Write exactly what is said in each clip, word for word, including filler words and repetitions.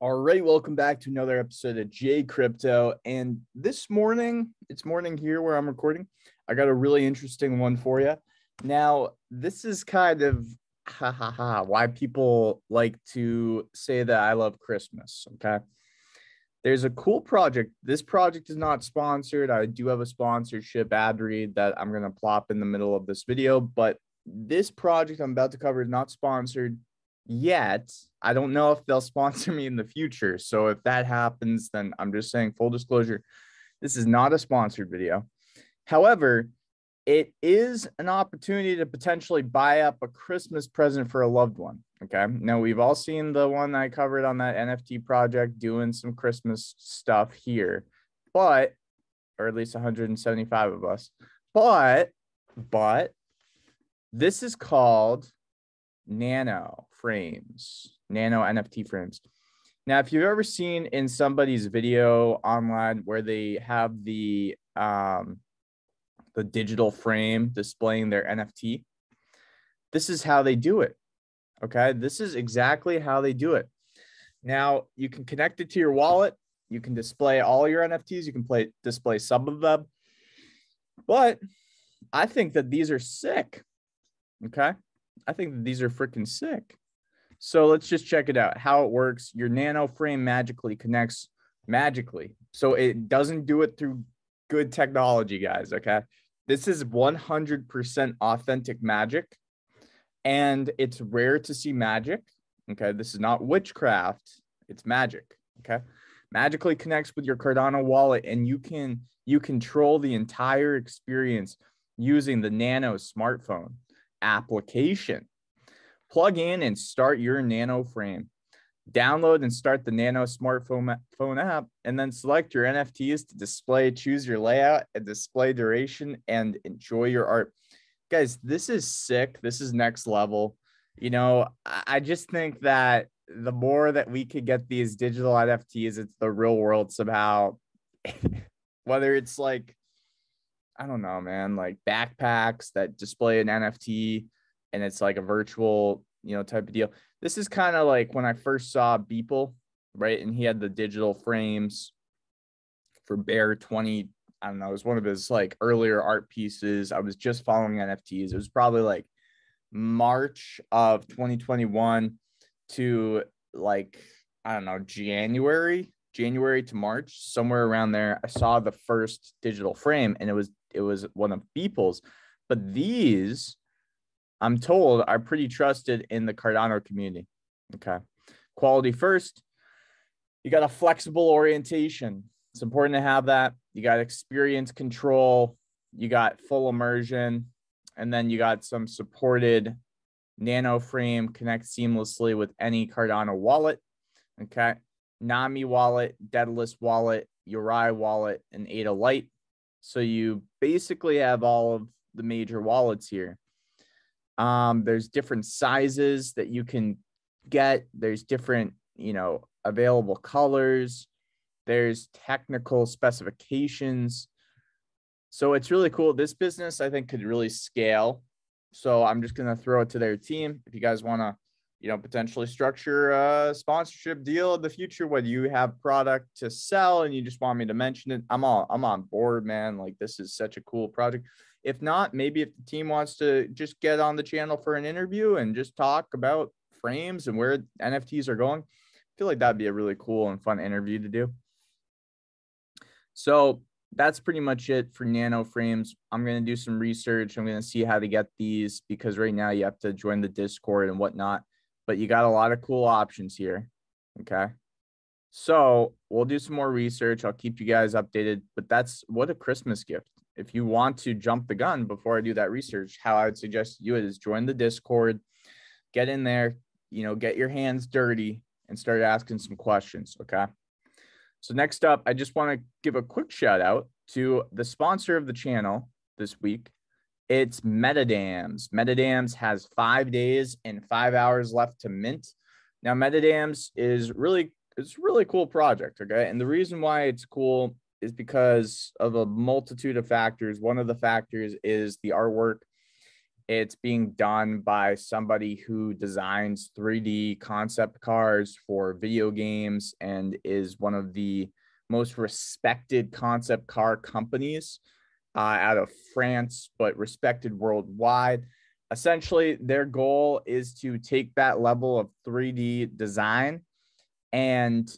All right, welcome back to another episode of J Crypto. And this morning, it's morning here where I'm recording. I got a really interesting one for you. Now, this is kind of ha ha ha why people like to say that I love Christmas. Okay. There's a cool project. This project is not sponsored. I do have a sponsorship ad read that I'm going to plop in the middle of this video, but this project I'm about to cover is not sponsored yet. I don't know if they'll sponsor me in the future. So if that happens, then I'm just saying full disclosure, this is not a sponsored video. However, it is an opportunity to potentially buy up a Christmas present for a loved one. Okay. Now we've all seen the one I covered on that N F T project doing some Christmas stuff here, but, or at least one hundred seventy-five of us, but, but this is called Nano Frames, Nano N F T Frames. Now, if you've ever seen in somebody's video online where they have the um, the digital frame displaying their N F T, this is how they do it. Okay, this is exactly how they do it. Now, you can connect it to your wallet. You can display all your N F Ts. You can play display some of them. But I think that these are sick. Okay, I think that these are freaking sick. So let's just check it out, how it works. Your nano frame magically connects magically. So it doesn't do it through good technology, guys, okay? This is one hundred percent authentic magic, and it's rare to see magic, okay? This is not witchcraft, it's magic, okay? Magically connects with your Cardano wallet, and you can, you control the entire experience using the Nano smartphone application. Plug in and start your Nano Frame. Download and start the Nano smartphone phone app, and then select your N F Ts to display, choose your layout and display duration, and enjoy your art. Guys, this is sick. This is next level. You know, I just think that the more that we could get these digital N F Ts, it's the real world somehow, whether it's like, I don't know, man, like backpacks that display an N F T, and it's like a virtual, you know, type of deal. This is kind of like when I first saw Beeple, right? And he had the digital frames for Bear twenty. I don't know. It was one of his like earlier art pieces. I was just following N F Ts. It was probably like March of twenty twenty-one to like, I don't know, January, January to March, somewhere around there. I saw the first digital frame, and it was, it was one of Beeple's, but these, I'm told, are pretty trusted in the Cardano community. Okay. Quality first. You got a flexible orientation. It's important to have that. You got experience control. You got full immersion. And then you got some supported nano frame connects seamlessly with any Cardano wallet. Okay. Nami wallet, Daedalus wallet, Yoroi wallet, and Ada Lite. So you basically have all of the major wallets here. Um, there's different sizes that you can get. There's different, you know, available colors. There's technical specifications. So it's really cool. This business, I think, could really scale. So I'm just going to throw it to their team. If you guys want to, you know, potentially structure a sponsorship deal in the future when you have product to sell and you just want me to mention it, I'm all, I'm on board, man. Like, this is such a cool project. If not, maybe if the team wants to just get on the channel for an interview and just talk about frames and where N F Ts are going, I feel like that'd be a really cool and fun interview to do. So that's pretty much it for Nano Frames. I'm going to do some research. I'm going to see how to get these, because right now you have to join the Discord and whatnot, but you got a lot of cool options here. Okay. So we'll do some more research. I'll keep you guys updated, but that's what a Christmas gift. If you want to jump the gun before I do that research, how I would suggest you is join the Discord, get in there, you know, get your hands dirty and start asking some questions. Okay. So next up, I just want to give a quick shout out to the sponsor of the channel this week. It's Metadams. Metadams has five days and five hours left to mint. Now, Metadams is really, it's a really cool project. Okay. And the reason why it's cool is because of a multitude of factors. One of the factors is the artwork. It's being done by somebody who designs three D concept cars for video games and is one of the most respected concept car companies uh, out of France, but respected worldwide. Essentially, their goal is to take that level of three D design and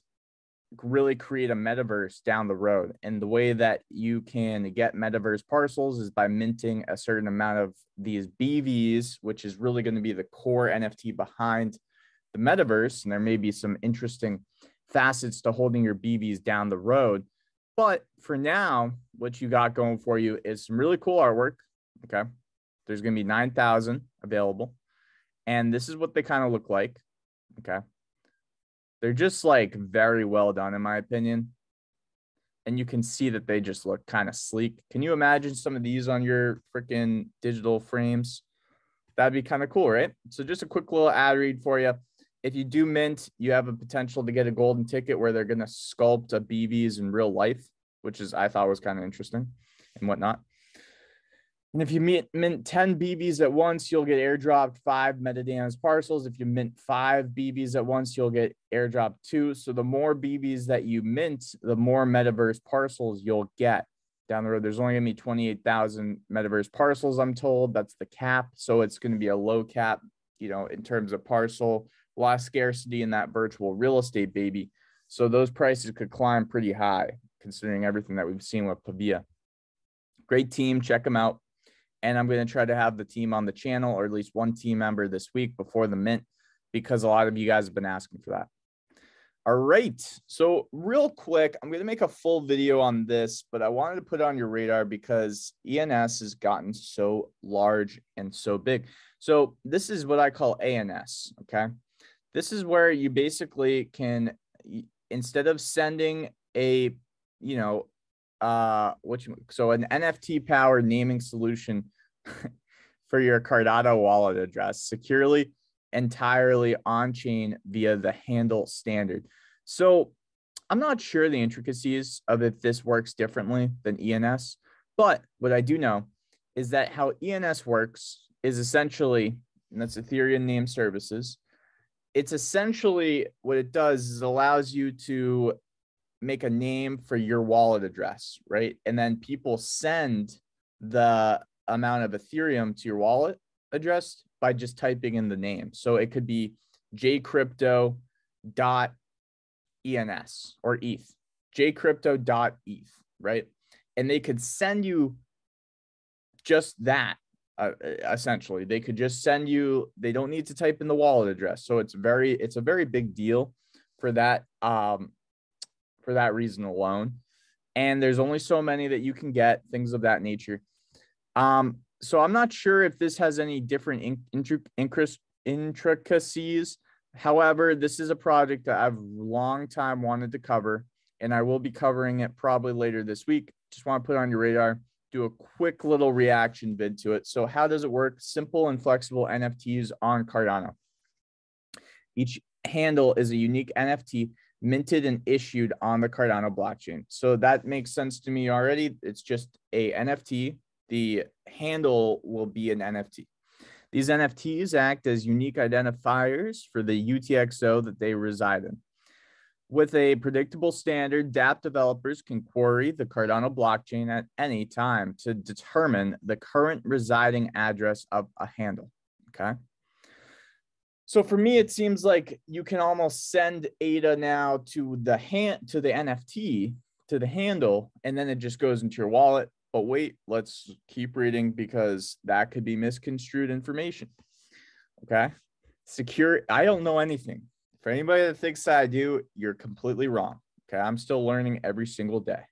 really create a metaverse down the road. And the way that you can get metaverse parcels is by minting a certain amount of these B Vs, which is really going to be the core N F T behind the metaverse. And there may be some interesting facets to holding your B Vs down the road. But for now, what you got going for you is some really cool artwork. Okay. There's going to be nine thousand available. And this is what they kind of look like. Okay. They're just like very well done, in my opinion. And you can see that they just look kind of sleek. Can you imagine some of these on your freaking digital frames? That'd be kind of cool, right? So just a quick little ad read for you. If you do mint, you have a potential to get a golden ticket where they're going to sculpt a B Vs in real life, which is I thought was kind of interesting and whatnot. And if you mint, mint ten B Vs at once, you'll get airdropped five Metadams parcels. If you mint five B Vs at once, you'll get airdropped two. So the more B Vs that you mint, the more metaverse parcels you'll get down the road. There's only going to be twenty-eight thousand metaverse parcels, I'm told. That's the cap. So it's going to be a low cap, you know, in terms of parcel. A lot of scarcity in that virtual real estate, baby. So those prices could climb pretty high, considering everything that we've seen with Pavia. Great team. Check them out. And I'm going to try to have the team on the channel, or at least one team member this week before the mint, because a lot of you guys have been asking for that. All right. So real quick, I'm going to make a full video on this, but I wanted to put it on your radar because E N S has gotten so large and so big. So this is what I call A N S. Okay. This is where you basically can, instead of sending a, you know, Uh, which, so an N F T powered naming solution for your Cardano wallet address securely entirely on chain via the handle standard. So I'm not sure the intricacies of if this works differently than E N S, but what I do know is that how E N S works is essentially, and that's Ethereum name services. It's essentially what it does is it allows you to make a name for your wallet address, right? And then people send the amount of Ethereum to your wallet address by just typing in the name. So it could be jcrypto dot E N S or E T H, jcrypto dot E T H, right? And they could send you just that, uh, essentially. They could just send you, they don't need to type in the wallet address. So it's very, it's a very big deal for that, um, for that reason alone. And there's only so many that you can get, things of that nature. Um, so I'm not sure if this has any different intricacies. However, this is a project that I've long time wanted to cover, and I will be covering it probably later this week. Just want to put it on your radar, do a quick little reaction vid to it. So how does it work? Simple and flexible N F Ts on Cardano. Each handle is a unique N F T minted and issued on the Cardano blockchain. So that makes sense to me already. It's just a N F T. The handle will be an N F T. These N F Ts act as unique identifiers for the U T X O that they reside in. With a predictable standard, dApp developers can query the Cardano blockchain at any time to determine the current residing address of a handle. Okay. So for me, it seems like you can almost send A D A now to the hand, to the N F T, to the handle, and then it just goes into your wallet. But wait, let's keep reading because that could be misconstrued information. Okay. Secure. I don't know anything. For anybody that thinks I do, you're completely wrong. Okay. I'm still learning every single day.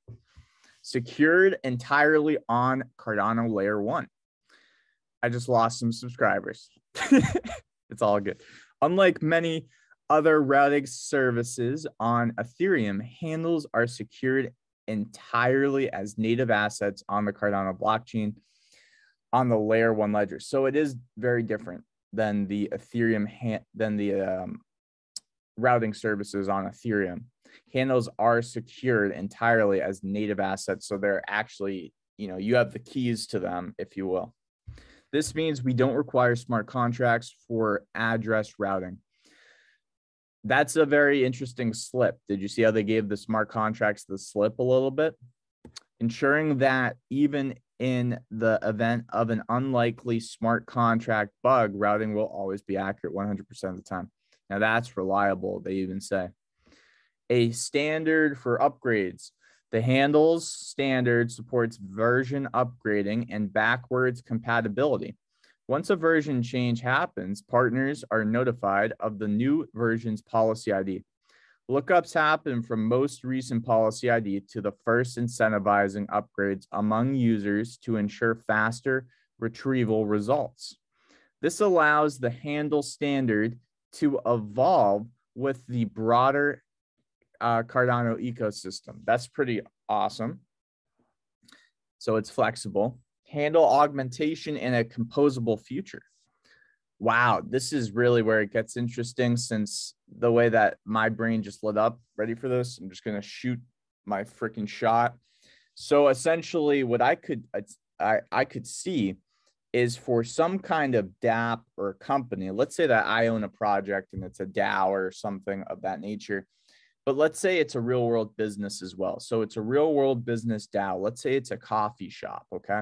Secured entirely on Cardano layer one. I just lost some subscribers. It's all good. Unlike many other routing services on Ethereum, handles are secured entirely as native assets on the Cardano blockchain on the layer one ledger. So it is very different than the Ethereum, than the um, routing services on Ethereum. Handles are secured entirely as native assets. So they're actually, you know, you have the keys to them, if you will. This means we don't require smart contracts for address routing. That's a very interesting slip. Did you see how they gave the smart contracts the slip a little bit? Ensuring that even in the event of an unlikely smart contract bug, routing will always be accurate one hundred percent of the time. Now that's reliable, they even say. A standard for upgrades. The handles standard supports version upgrading and backwards compatibility. Once a version change happens, partners are notified of the new version's policy I D. Lookups happen from most recent policy I D to the first incentivizing upgrades among users to ensure faster retrieval results. This allows the handle standard to evolve with the broader uh, Cardano ecosystem. That's pretty awesome. So it's flexible. Handle augmentation in a composable future. Wow, this is really where it gets interesting, since the way that my brain just lit up. Ready for this? I'm just going to shoot my freaking shot. So essentially what I could, I, I could see is for some kind of dApp or company. Let's say that I own a project and it's a DAO or something of that nature. But let's say it's a real world business as well. So it's a real world business DAO. Let's say it's a coffee shop. Okay.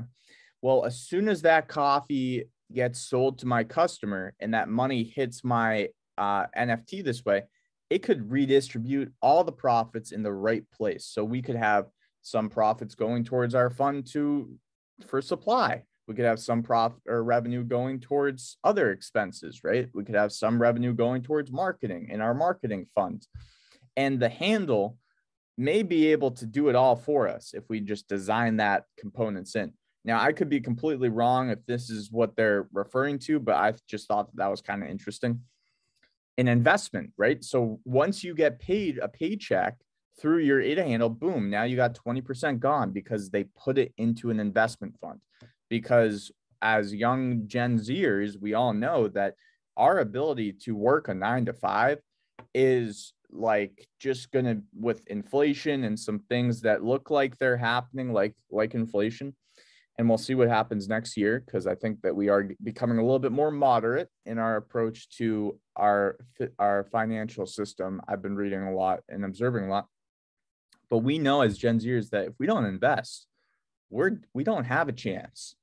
Well, as soon as that coffee gets sold to my customer and that money hits my uh, N F T this way, it could redistribute all the profits in the right place. So we could have some profits going towards our fund to for supply. We could have some profit or revenue going towards other expenses, right? We could have some revenue going towards marketing in our marketing fund. And the handle may be able to do it all for us if we just design that components in. Now, I could be completely wrong if this is what they're referring to, but I just thought that, that was kind of interesting. An investment, right? So once you get paid a paycheck through your A D A handle, boom, now you got twenty percent gone because they put it into an investment fund. Because as young Gen Zers, we all know that our ability to work a nine to five is like just gonna, with inflation and some things that look like they're happening, like like inflation, and we'll see what happens next year, because I think that we are becoming a little bit more moderate in our approach to our our financial system. I've been reading a lot and observing a lot, but we know as Gen Zers that if we don't invest, we're we don't have a chance.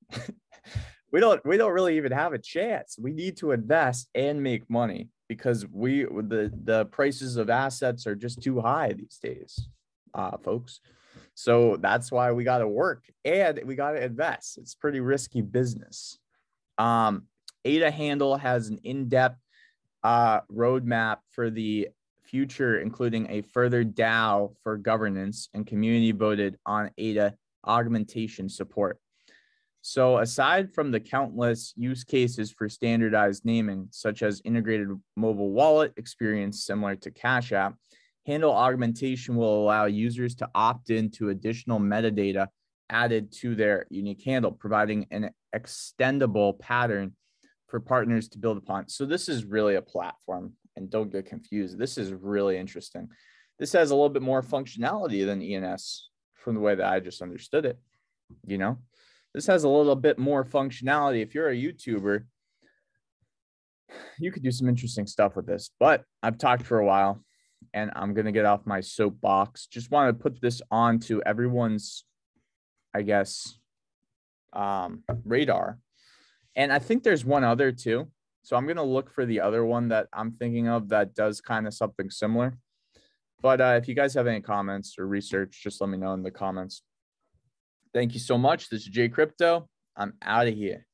we don't we don't really even have a chance. We need to invest and make money, because we the the prices of assets are just too high these days, uh, folks. So that's why we got to work and we got to invest. It's pretty risky business. Um, A D A Handle has an in-depth uh, roadmap for the future, including a further DAO for governance and community voted on A D A augmentation support. So aside from the countless use cases for standardized naming, such as integrated mobile wallet experience similar to Cash App, handle augmentation will allow users to opt into additional metadata added to their unique handle, providing an extendable pattern for partners to build upon. So this is really a platform, and don't get confused. This is really interesting. This has a little bit more functionality than E N S from the way that I just understood it, you know? This has a little bit more functionality. If you're a YouTuber, you could do some interesting stuff with this, but I've talked for a while and I'm going to get off my soapbox. Just want to put this onto everyone's, I guess, um, radar. And I think there's one other too. So I'm going to look for the other one that I'm thinking of that does kind of something similar. But uh, if you guys have any comments or research, just let me know in the comments. Thank you so much. This is Jay Crypto. I'm out of here.